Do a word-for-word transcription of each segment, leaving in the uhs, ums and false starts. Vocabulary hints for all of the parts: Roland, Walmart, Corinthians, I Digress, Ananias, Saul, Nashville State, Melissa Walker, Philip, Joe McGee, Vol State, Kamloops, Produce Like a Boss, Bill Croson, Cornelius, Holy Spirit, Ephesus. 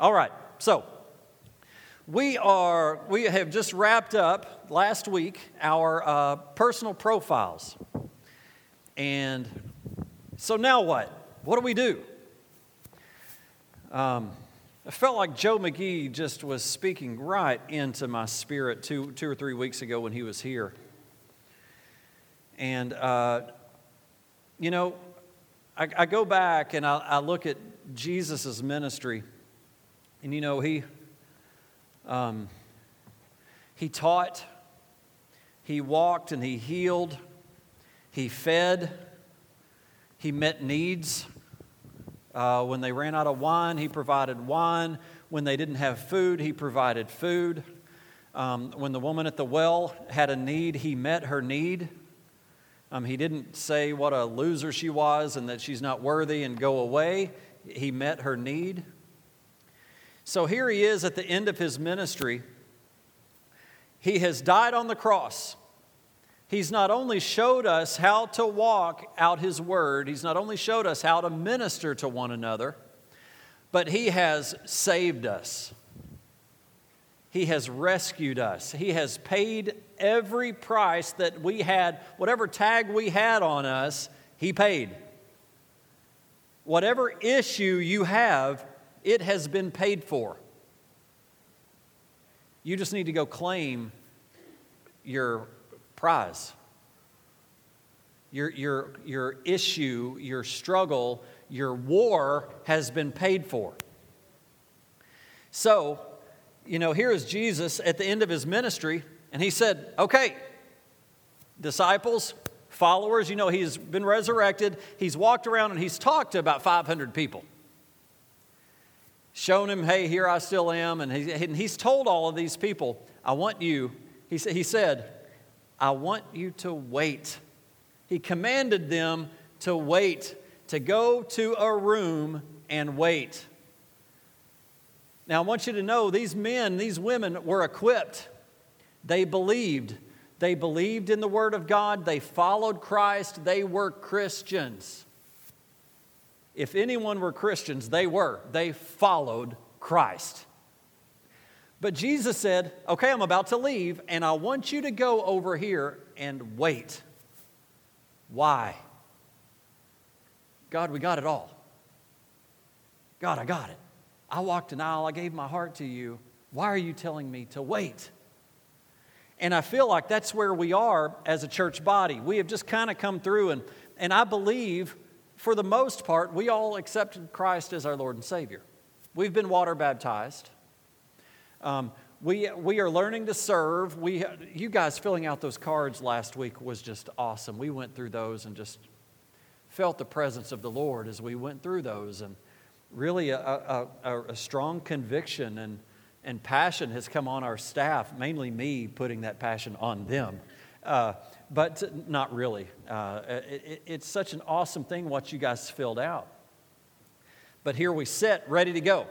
All right, so we are we have just wrapped up last week our uh, personal profiles. And so now what? What do we do? Um, I felt like Joe McGee just was speaking right into my spirit two, two or three weeks ago when he was here. And, uh, you know, I, I go back and I, I look at Jesus' ministry. And, you know, he, um, he taught, he walked and he healed, he fed, he met needs. Uh, when they ran out of wine, he provided wine. When they didn't have food, he provided food. Um, when the woman at the well had a need, he met her need. Um, he didn't say what a loser she was and that she's not worthy and go away. He met her need. So here he is at the end of his ministry. He has died on the cross. He's not only showed us how to walk out His Word, He's not only showed us how to minister to one another, but He has saved us. He has rescued us. He has paid every price that we had, whatever tag we had on us, He paid. Whatever issue you have, it has been paid for. You just need to go claim your prize. Your, your, your issue, your struggle, your war has been paid for. So, you know, here is Jesus at the end of his ministry, and he said, okay, disciples, followers, you know, he's been resurrected, he's walked around and he's talked to about five hundred people. Shown him, hey, here I still am, and, he, and he's told all of these people, I want you, he, he said, I want you to wait. He commanded them to wait, to go to a room and wait. Now, I want you to know these men, these women were equipped. They believed. They believed in the Word of God. They followed Christ. They were Christians. If anyone were Christians, they were. They followed Christ. But Jesus said, okay, I'm about to leave, and I want you to go over here and wait. Why? God, we got it all. God, I got it. I walked an aisle. I gave my heart to you. Why are you telling me to wait? And I feel like that's where we are as a church body. We have just kind of come through, and, and I believe, for the most part, we all accepted Christ as our Lord and Savior. We've been water baptized. Um, we we are learning to serve. We you guys filling out those cards last week was just awesome. We went through those and just felt the presence of the Lord as we went through those, and really a a, a, a strong conviction and and passion has come on our staff. Mainly me putting that passion on them, uh, but not really. Uh, it, it's such an awesome thing what you guys filled out. But here we sit, ready to go.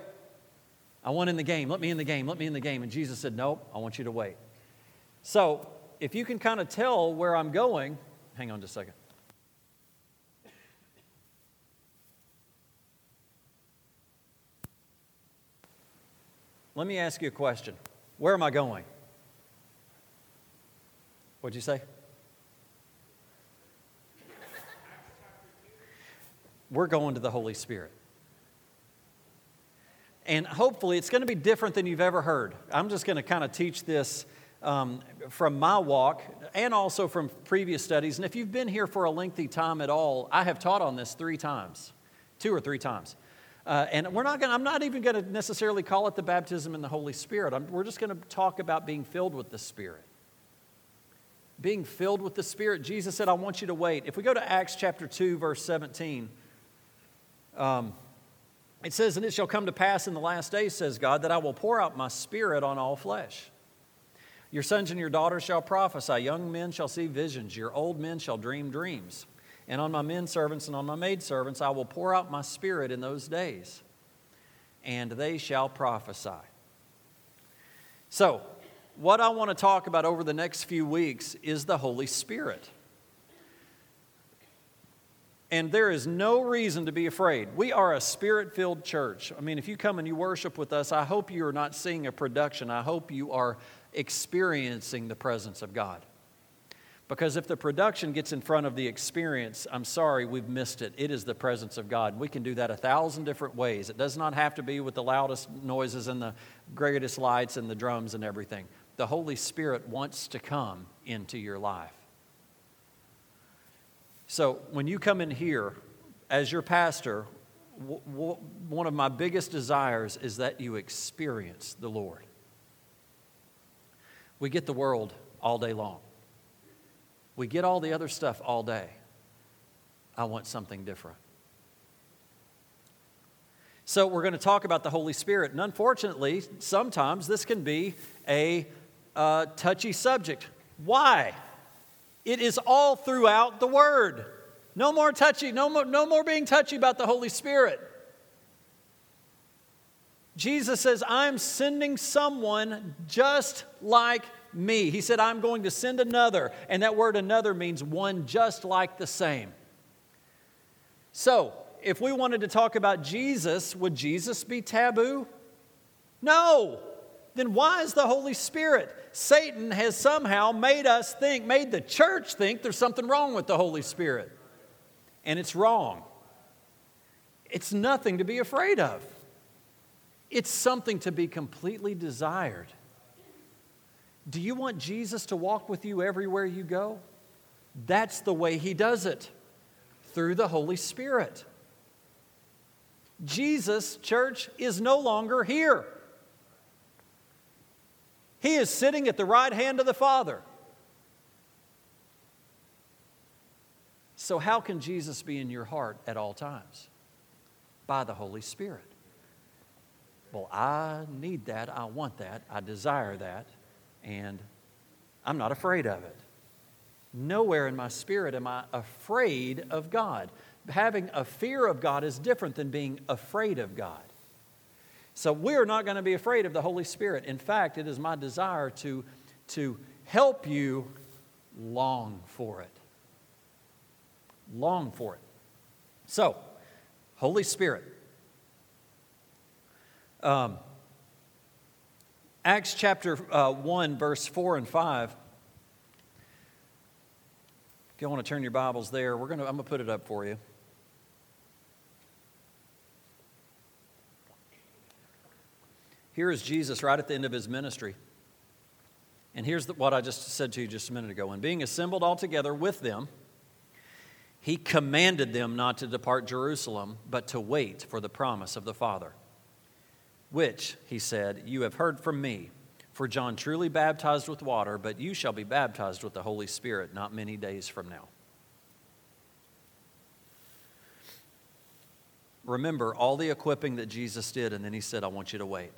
I want in the game. Let me in the game. Let me in the game. And Jesus said, nope, I want you to wait. So if you can kind of tell where I'm going, hang on just a second. Let me ask you a question. Where am I going? What'd you say? We're going to the Holy Spirit. And hopefully it's going to be different than you've ever heard. I'm just going to kind of teach this um, from my walk and also from previous studies. And if you've been here for a lengthy time at all, I have taught on this three times, two or three times. Uh, and we're not going. I'm not even going to necessarily call it the baptism in the Holy Spirit. I'm, we're just going to talk about being filled with the Spirit. Being filled with the Spirit. Jesus said, I want you to wait. If we go to Acts chapter two, verse seventeen, um, it says, and it shall come to pass in the last days, says God, that I will pour out my Spirit on all flesh. Your sons and your daughters shall prophesy. Young men shall see visions. Your old men shall dream dreams. And on my men servants and on my maid servants I will pour out my Spirit in those days. And they shall prophesy. So, what I want to talk about over the next few weeks is the Holy Spirit. And there is no reason to be afraid. We are a spirit-filled church. I mean, if you come and you worship with us, I hope you are not seeing a production. I hope you are experiencing the presence of God. Because if the production gets in front of the experience, I'm sorry, we've missed it. It is the presence of God. We can do that a thousand different ways. It does not have to be with the loudest noises and the greatest lights and the drums and everything. The Holy Spirit wants to come into your life. So when you come in here, as your pastor, w- w- one of my biggest desires is that you experience the Lord. We get the world all day long. We get all the other stuff all day. I want something different. So we're going to talk about the Holy Spirit. And unfortunately, sometimes this can be a uh, touchy subject. Why? It is all throughout the Word. No more touchy, no more, no more being touchy about the Holy Spirit. Jesus says, I'm sending someone just like me. He said, I'm going to send another. And that word another means one just like the same. So, if we wanted to talk about Jesus, would Jesus be taboo? No! Then why is the Holy Spirit? Satan has somehow made us think, made the church think there's something wrong with the Holy Spirit. And it's wrong. It's nothing to be afraid of. It's something to be completely desired. Do you want Jesus to walk with you everywhere you go? That's the way He does it, through the Holy Spirit. Jesus, church, is no longer here. He is sitting at the right hand of the Father. So how can Jesus be in your heart at all times? By the Holy Spirit. Well, I need that, I want that, I desire that, and I'm not afraid of it. Nowhere in my spirit am I afraid of God. Having a fear of God is different than being afraid of God. So we're not going to be afraid of the Holy Spirit. In fact, it is my desire to, to help you long for it. Long for it. So, Holy Spirit. Um, Acts chapter uh, one, verse four and five. If you want to turn your Bibles there, we're going to, I'm going to put it up for you. Here is Jesus right at the end of His ministry. And here's the, what I just said to you just a minute ago. And being assembled all together with them, He commanded them not to depart Jerusalem, but to wait for the promise of the Father, which, He said, you have heard from me. For John truly baptized with water, but you shall be baptized with the Holy Spirit not many days from now. Remember all the equipping that Jesus did, and then He said, I want you to wait.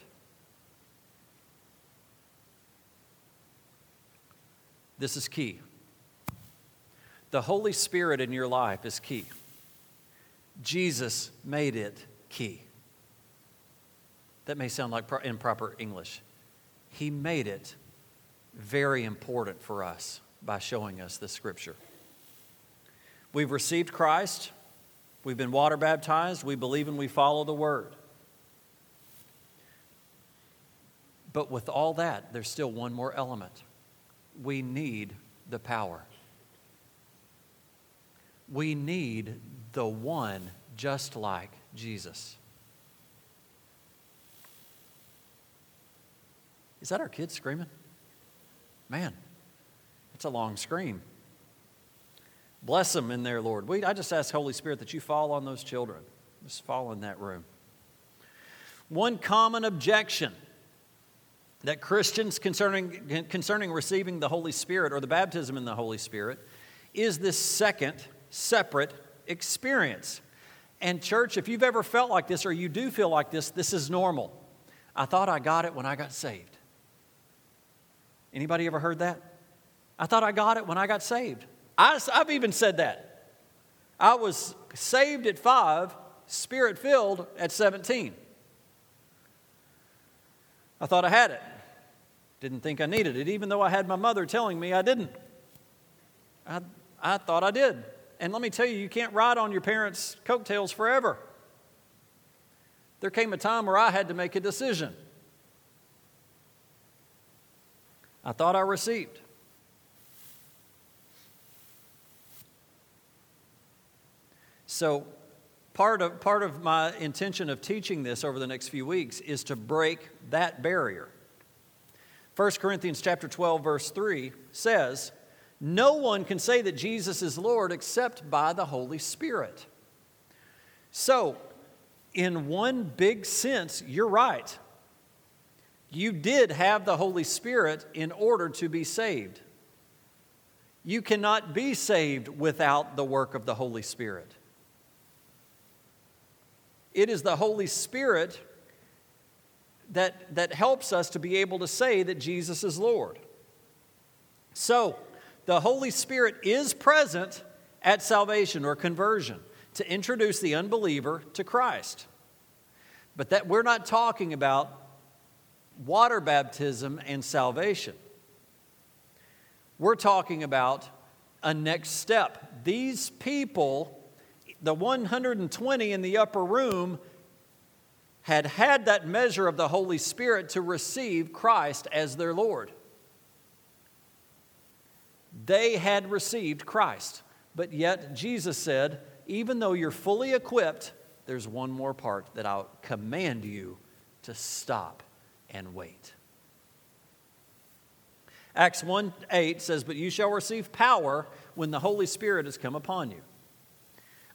This is key. The Holy Spirit in your life is key. Jesus made it key. That may sound like improper English. He made it very important for us by showing us this Scripture. We've received Christ. We've been water baptized. We believe and we follow the Word. But with all that, there's still one more element. We need the power. We need the one just like Jesus. Is that our kids screaming? Man, it's a long scream. Bless them in there, Lord. We, I just ask, Holy Spirit, that you fall on those children. Just fall in that room. One common objection that Christians concerning, concerning receiving the Holy Spirit or the baptism in the Holy Spirit is this second, separate experience. And church, if you've ever felt like this or you do feel like this, this is normal. I thought I got it when I got saved. Anybody ever heard that? I thought I got it when I got saved. I, I've even said that. I was saved at five, Spirit-filled at seventeen. I thought I had it. Didn't think I needed it, even though I had my mother telling me I didn't. I, I thought I did. And let me tell you, you can't ride on your parents' coattails forever. There came a time where I had to make a decision. I thought I received. So part of, part of my intention of teaching this over the next few weeks is to break that barrier. First Corinthians chapter twelve, verse three says, "No one can say that Jesus is Lord except by the Holy Spirit." So, in one big sense, you're right. You did have the Holy Spirit in order to be saved. You cannot be saved without the work of the Holy Spirit. It is the Holy Spirit that, that helps us to be able to say that Jesus is Lord. So, the Holy Spirit is present at salvation or conversion to introduce the unbeliever to Christ. But that we're not talking about water baptism and salvation. We're talking about a next step. These people, the one hundred twenty in the upper room, had had that measure of the Holy Spirit to receive Christ as their Lord. They had received Christ, but yet Jesus said, even though you're fully equipped, there's one more part that I'll command you to stop and wait. Acts one eight says, "But you shall receive power when the Holy Spirit has come upon you."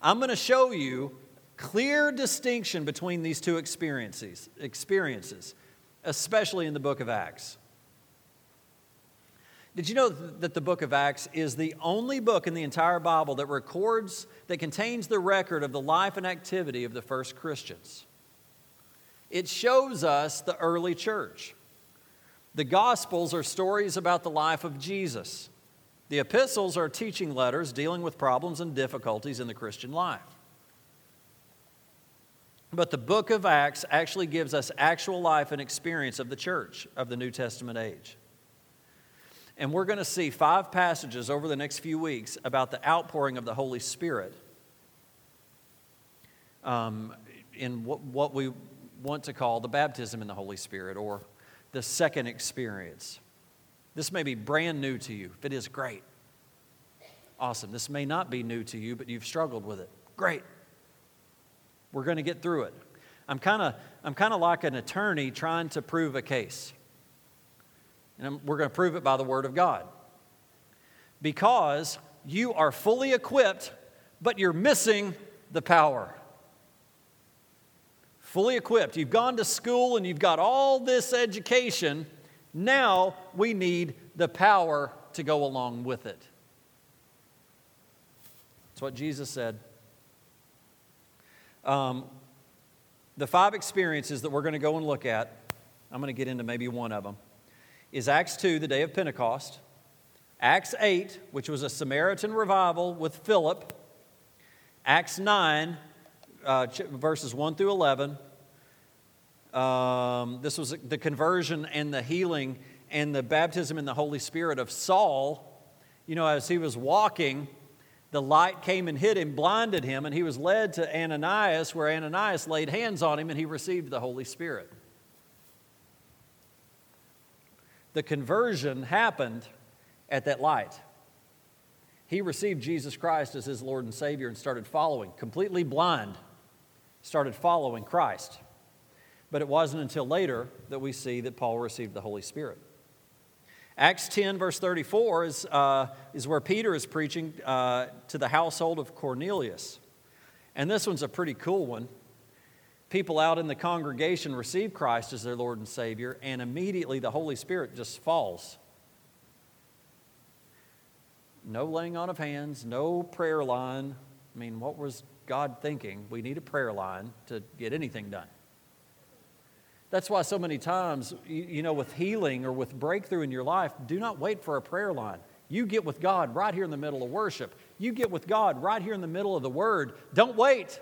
I'm going to show you clear distinction between these two experiences, experiences, especially in the book of Acts. Did you know that the book of Acts is the only book in the entire Bible that records, that contains the record of the life and activity of the first Christians? It shows us the early church. The Gospels are stories about the life of Jesus. The epistles are teaching letters dealing with problems and difficulties in the Christian life. But the book of Acts actually gives us actual life and experience of the church of the New Testament age. And we're going to see five passages over the next few weeks about the outpouring of the Holy Spirit um, in what, what we want to call the baptism in the Holy Spirit, or the second experience. This may be brand new to you. If it is, great. Awesome. This may not be new to you, but you've struggled with it. Great. We're going to get through it. I'm kind of I'm kind of like an attorney trying to prove a case. And we're going to prove it by the Word of God. Because you are fully equipped, but you're missing the power. Fully equipped. You've gone to school and you've got all this education. Now we need the power to go along with it. That's what Jesus said. Um, the five experiences that we're going to go and look at, I'm going to get into maybe one of them, is Acts two, the day of Pentecost, Acts eight, which was a Samaritan revival with Philip, Acts nine, uh, verses one through eleven. Um, this was the conversion and the healing and the baptism in the Holy Spirit of Saul. You know, as he was walking, the light came and hit him, blinded him, and he was led to Ananias, where Ananias laid hands on him, and he received the Holy Spirit. The conversion happened at that light. He received Jesus Christ as his Lord and Savior and started following, completely blind, started following Christ. But it wasn't until later that we see that Paul received the Holy Spirit. Acts ten, verse thirty-four is, uh, is where Peter is preaching uh, to the household of Cornelius. And this one's a pretty cool one. People out in the congregation receive Christ as their Lord and Savior, and immediately the Holy Spirit just falls. No laying on of hands, no prayer line. I mean, what was God thinking? We need a prayer line to get anything done. That's why so many times, you know, with healing or with breakthrough in your life, do not wait for a prayer line. You get with God right here in the middle of worship. You get with God right here in the middle of the Word. Don't wait.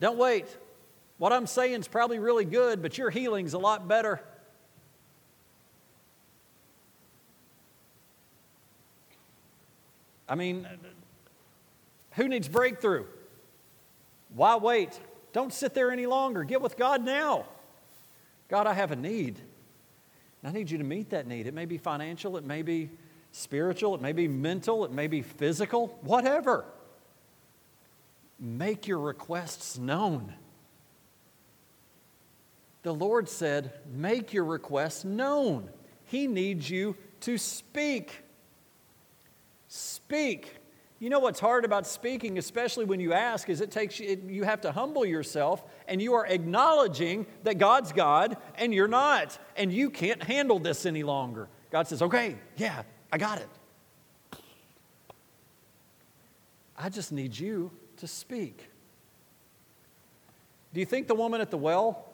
Don't wait. What I'm saying is probably really good, but your healing's a lot better. I mean, who needs breakthrough? Why wait? Don't sit there any longer. Get with God now. God, I have a need. I need you to meet that need. It may be financial. It may be spiritual. It may be mental. It may be physical. Whatever. Make your requests known. The Lord said, make your requests known. He needs you to speak. Speak. You know what's hard about speaking, especially when you ask, is it takes you, you have to humble yourself, and you are acknowledging that God's God and you're not, and you can't handle this any longer. God says, okay, yeah, I got it. I just need you to speak. Do you think the woman at the well,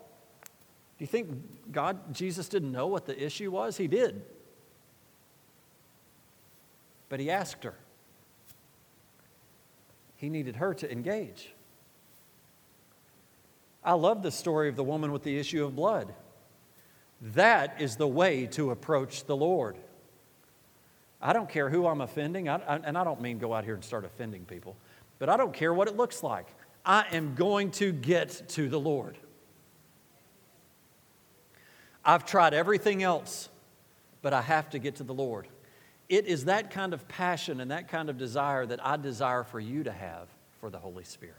do you think God, Jesus didn't know what the issue was? He did. But he asked her. He needed her to engage. I love the story of the woman with the issue of blood. That is the way to approach the Lord. I don't care who I'm offending, I, I, and I don't mean go out here and start offending people, but I don't care what it looks like. I am going to get to the Lord. I've tried everything else, but I have to get to the Lord. It is that kind of passion and that kind of desire that I desire for you to have for the Holy Spirit.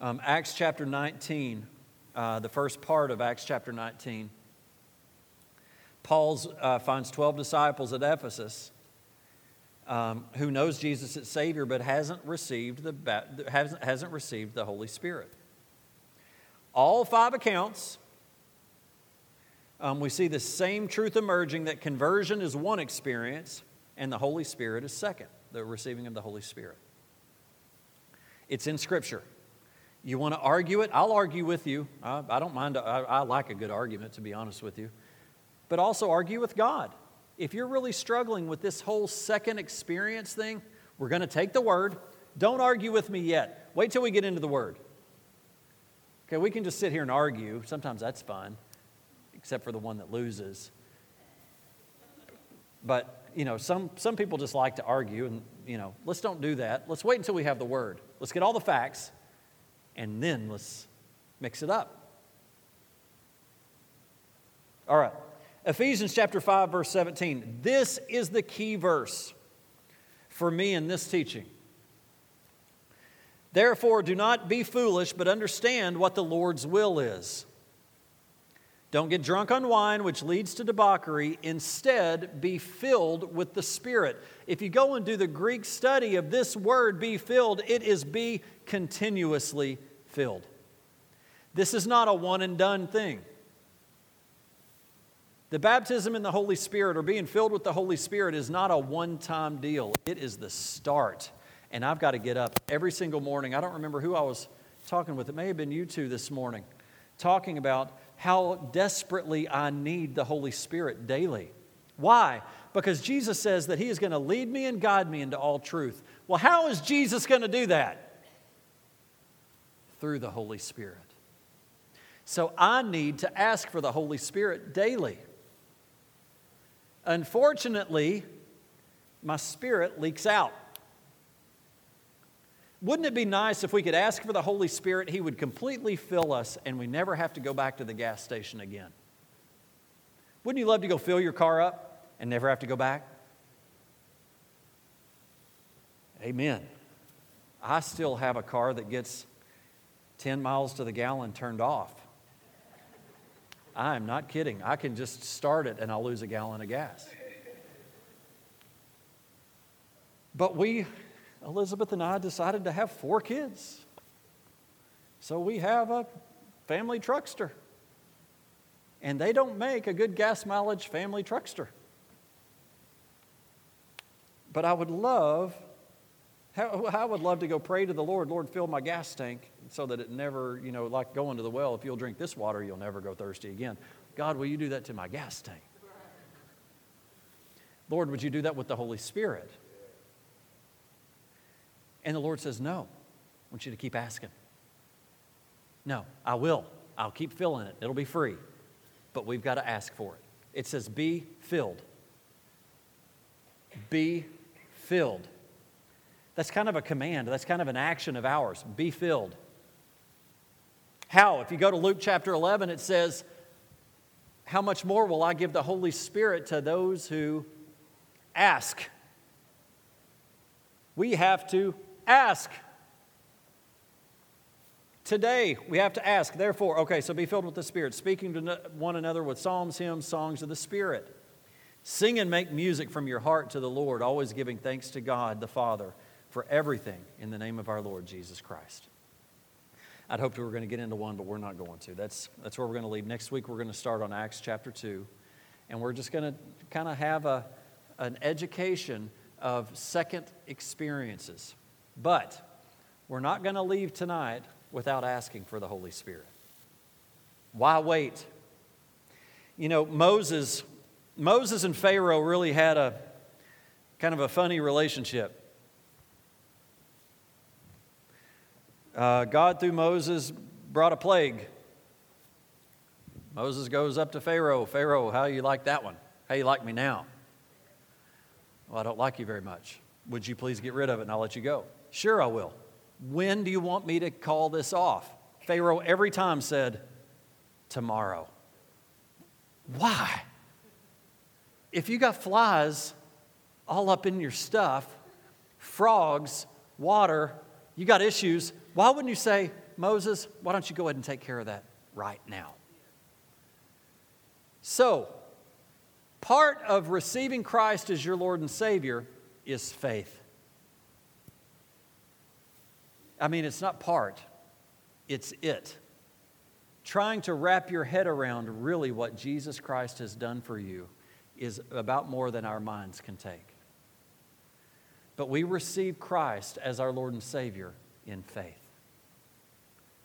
Um, Acts chapter nineteen, uh, the first part of Acts chapter nineteen, Paul uh, finds twelve disciples at Ephesus um, who knows Jesus as Savior but hasn't received the ba- hasn't, hasn't received the Holy Spirit. All five accounts. Um, we see the same truth emerging, that conversion is one experience and the Holy Spirit is second, the receiving of the Holy Spirit. It's in Scripture. You want to argue it? I'll argue with you. I, I don't mind. I, I like a good argument, to be honest with you. But also argue with God. If you're really struggling with this whole second experience thing, we're going to take the Word. Don't argue with me yet. Wait till we get into the Word. Okay, we can just sit here and argue. Sometimes that's fun. Except for the one that loses. But, you know, some, some people just like to argue, and, you know, let's don't do that. Let's wait until we have the Word. Let's get all the facts, and then let's mix it up. All right. Ephesians chapter five, verse seventeen. This is the key verse for me in this teaching. Therefore, do not be foolish, but understand what the Lord's will is. Don't get drunk on wine, which leads to debauchery. Instead, be filled with the Spirit. If you go and do the Greek study of this word, be filled, it is be continuously filled. This is not a one and done thing. The baptism in the Holy Spirit, or being filled with the Holy Spirit, is not a one-time deal. It is the start. And I've got to get up every single morning. I don't remember who I was talking with. It may have been you two this morning, talking about how desperately I need the Holy Spirit daily. Why? Because Jesus says that He is going to lead me and guide me into all truth. Well, how is Jesus going to do that? Through the Holy Spirit. So I need to ask for the Holy Spirit daily. Unfortunately, my spirit leaks out. Wouldn't it be nice if we could ask for the Holy Spirit, He would completely fill us, and we never have to go back to the gas station again? Wouldn't you love to go fill your car up and never have to go back? Amen. I still have a car that gets ten miles to the gallon turned off. I am not kidding. I can just start it and I'll lose a gallon of gas. But we... Elizabeth and I decided to have four kids. So we have a family truckster. And they don't make a good gas mileage family truckster. But I would love, I would love to go pray to the Lord, Lord, fill my gas tank so that it never, you know, like going to the well, if you'll drink this water, you'll never go thirsty again. God, will you do that to my gas tank? Lord, would you do that with the Holy Spirit? And the Lord says, no, I want you to keep asking. No, I will. I'll keep filling it. It'll be free. But we've got to ask for it. It says, be filled. be filled. That's kind of a command. That's kind of an action of ours. Be filled. How? If you go to Luke chapter eleven, it says, how much more will I give the Holy Spirit to those who ask? We have to ask. Today, we have to ask. Therefore, okay, so be filled with the Spirit, speaking to one another with psalms, hymns, songs of the Spirit. Sing and make music from your heart to the Lord, always giving thanks to God the Father for everything in the name of our Lord Jesus Christ. I'd hoped we were going to get into one, but we're not going to. That's that's where we're going to leave. Next week, we're going to start on Acts chapter two, and we're just going to kind of have a an education of second experiences. But we're not going to leave tonight without asking for the Holy Spirit. Why wait? You know, Moses... Moses and Pharaoh really had a kind of a funny relationship. Uh, God, through Moses, brought a plague. Moses goes up to Pharaoh. Pharaoh, how you like that one? How you like me now? Well, I don't like you very much. Would you please get rid of it and I'll let you go? Sure, I will. When do you want me to call this off? Pharaoh every time said, tomorrow. Why? If you got flies all up in your stuff, frogs, water, you got issues, why wouldn't you say, Moses, why don't you go ahead and take care of that right now? So, part of receiving Christ as your Lord and Savior is faith. I mean, it's not part, it's it. Trying to wrap your head around really what Jesus Christ has done for you is about more than our minds can take. But we receive Christ as our Lord and Savior in faith.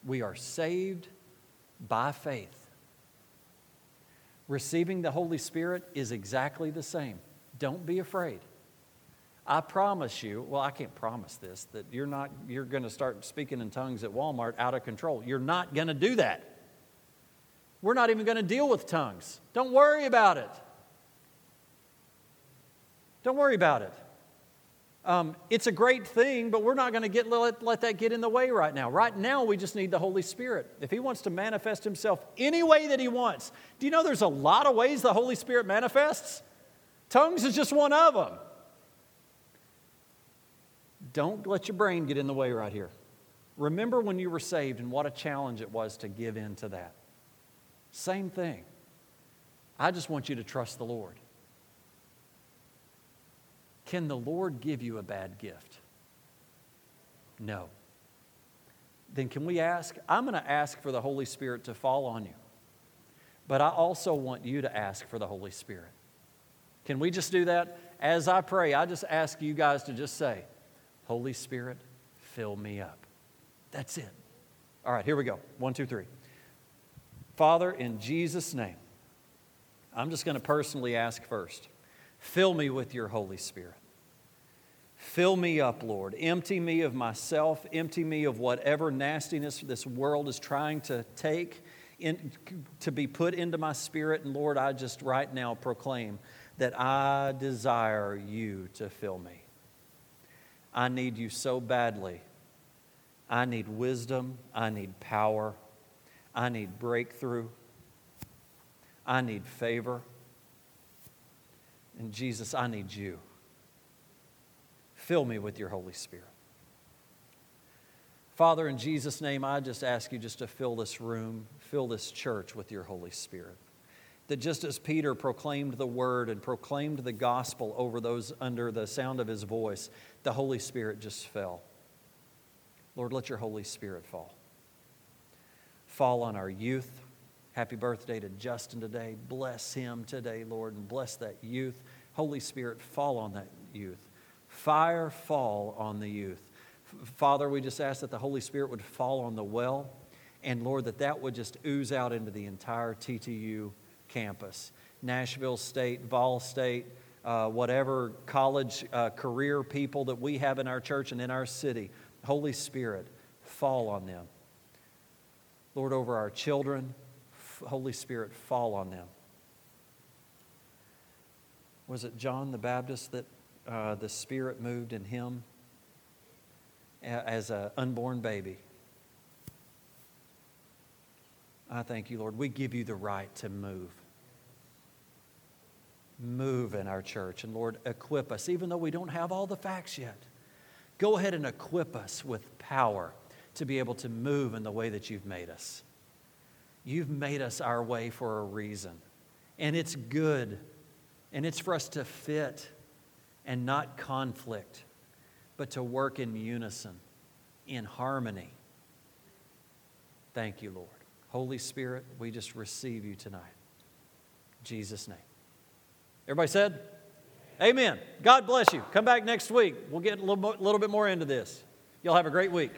We are saved by faith. Receiving the Holy Spirit is exactly the same. Don't be afraid. I promise you, well, I can't promise this, that you're not, you're going to start speaking in tongues at Walmart out of control. You're not going to do that. We're not even going to deal with tongues. Don't worry about it. Don't worry about it. Um, it's a great thing, but we're not going to get let, let that get in the way right now. Right now, we just need the Holy Spirit. If He wants to manifest Himself any way that He wants. Do you know there's a lot of ways the Holy Spirit manifests? Tongues is just one of them. Don't let your brain get in the way right here. Remember when you were saved and what a challenge it was to give in to that. Same thing. I just want you to trust the Lord. Can the Lord give you a bad gift? No. Then can we ask? I'm going to ask for the Holy Spirit to fall on you. But I also want you to ask for the Holy Spirit. Can we just do that? As I pray, I just ask you guys to just say, Holy Spirit, fill me up. That's it. All right, here we go. One, two, three. Father, in Jesus' name, I'm just going to personally ask first. Fill me with your Holy Spirit. Fill me up, Lord. Empty me of myself. Empty me of whatever nastiness this world is trying to take, in, to be put into my spirit. And Lord, I just right now proclaim that I desire you to fill me. I need you so badly. I need wisdom. I need power. I need breakthrough. I need favor. And Jesus, I need you. Fill me with your Holy Spirit. Father, in Jesus' name, I just ask you just to fill this room, fill this church with your Holy Spirit. That just as Peter proclaimed the word and proclaimed the gospel over those under the sound of his voice, the Holy Spirit just fell. Lord, let your Holy Spirit fall. Fall on our youth. Happy birthday to Justin today. Bless him today, Lord, and bless that youth. Holy Spirit, fall on that youth. Fire, fall on the youth. Father, we just ask that the Holy Spirit would fall on the well, and Lord, that that would just ooze out into the entire T T U campus. Nashville State, Vol State, uh, whatever college uh, career people that we have in our church and in our city, Holy Spirit, fall on them. Lord, over our children, Holy Spirit, fall on them. Was it John the Baptist that uh, the Spirit moved in him as an unborn baby. I thank you, Lord. We give you the right to move. Move in our church. And Lord, equip us, even though we don't have all the facts yet. Go ahead and equip us with power to be able to move in the way that you've made us. You've made us our way for a reason. And it's good. And it's for us to fit and not conflict, but to work in unison, in harmony. Thank you, Lord. Holy Spirit, we just receive you tonight. In Jesus' name. Everybody said? Amen. Amen. God bless you. Come back next week. We'll get a little, little bit more into this. Y'all have a great week.